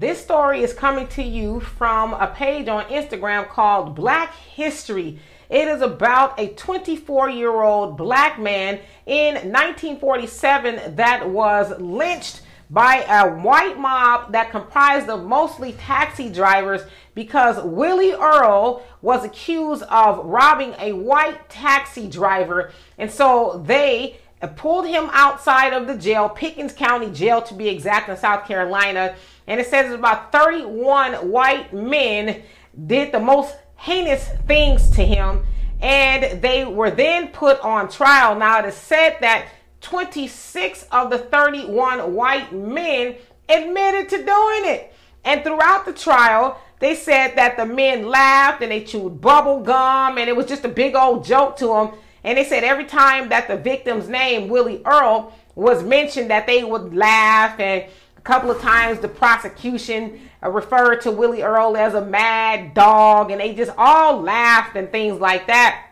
This story is coming to you from a page on Instagram called Black History. It is about a 24-year-old black man in 1947 that was lynched by a white mob that comprised of mostly taxi drivers because Willie Earl was accused of robbing a white taxi driver. And so they pulled him outside of the jail, Pickens County Jail to be exact, in South Carolina. And it says about 31 white men did the most heinous things to him, and they were then put on trial. Now, it is said that 26 of the 31 white men admitted to doing it. And throughout the trial, they said that the men laughed and they chewed bubble gum, and it was just a big old joke to them. And they said every time that the victim's name, Willie Earl, was mentioned, that they would laugh. And a couple of times the prosecution referred to Willie Earl as a mad dog, and they just all laughed and things like that.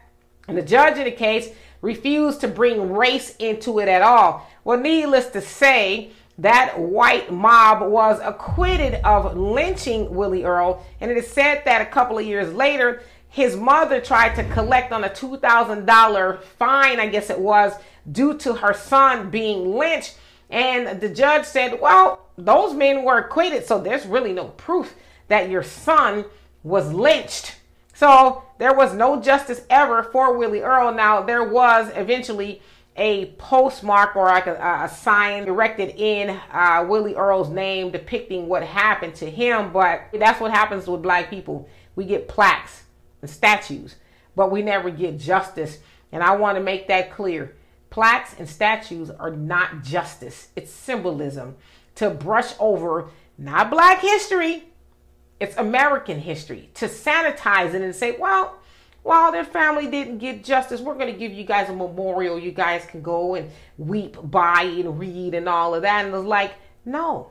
And the judge in the case refused to bring race into it at all. Well, needless to say, that white mob was acquitted of lynching Willie Earl, and it is said that a couple of years later, his mother tried to collect on a $2,000 fine, I guess it was, due to her son being lynched. And the judge said, well, those men were acquitted, so there's really no proof that your son was lynched. So there was no justice ever for Willie Earl. Now, there was eventually a postmark, or like a sign erected in Willie Earl's name depicting what happened to him. But that's what happens with black people. We get plaques and statues, but we never get justice. And I want to make that clear. Plaques and statues are not justice. It's symbolism to brush over not black history, it's American history, to sanitize it and say, well, while their family didn't get justice, we're going to give you guys a memorial. You guys can go and weep, buy, and read and all of that. And it's like, no,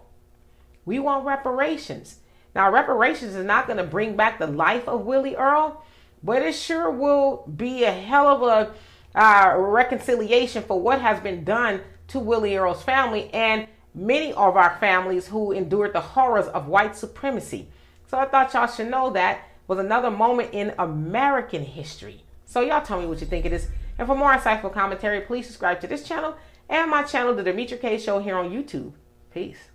we want reparations. Now, reparations is not going to bring back the life of Willie Earl, but it sure will be a hell of a reconciliation for what has been done to Willie Earl's family and many of our families who endured the horrors of white supremacy. So I thought y'all should know that was another moment in American history. So y'all tell me what you think of this. And for more insightful commentary, please subscribe to this channel and my channel, The Demetra Kaye Show, here on YouTube. Peace.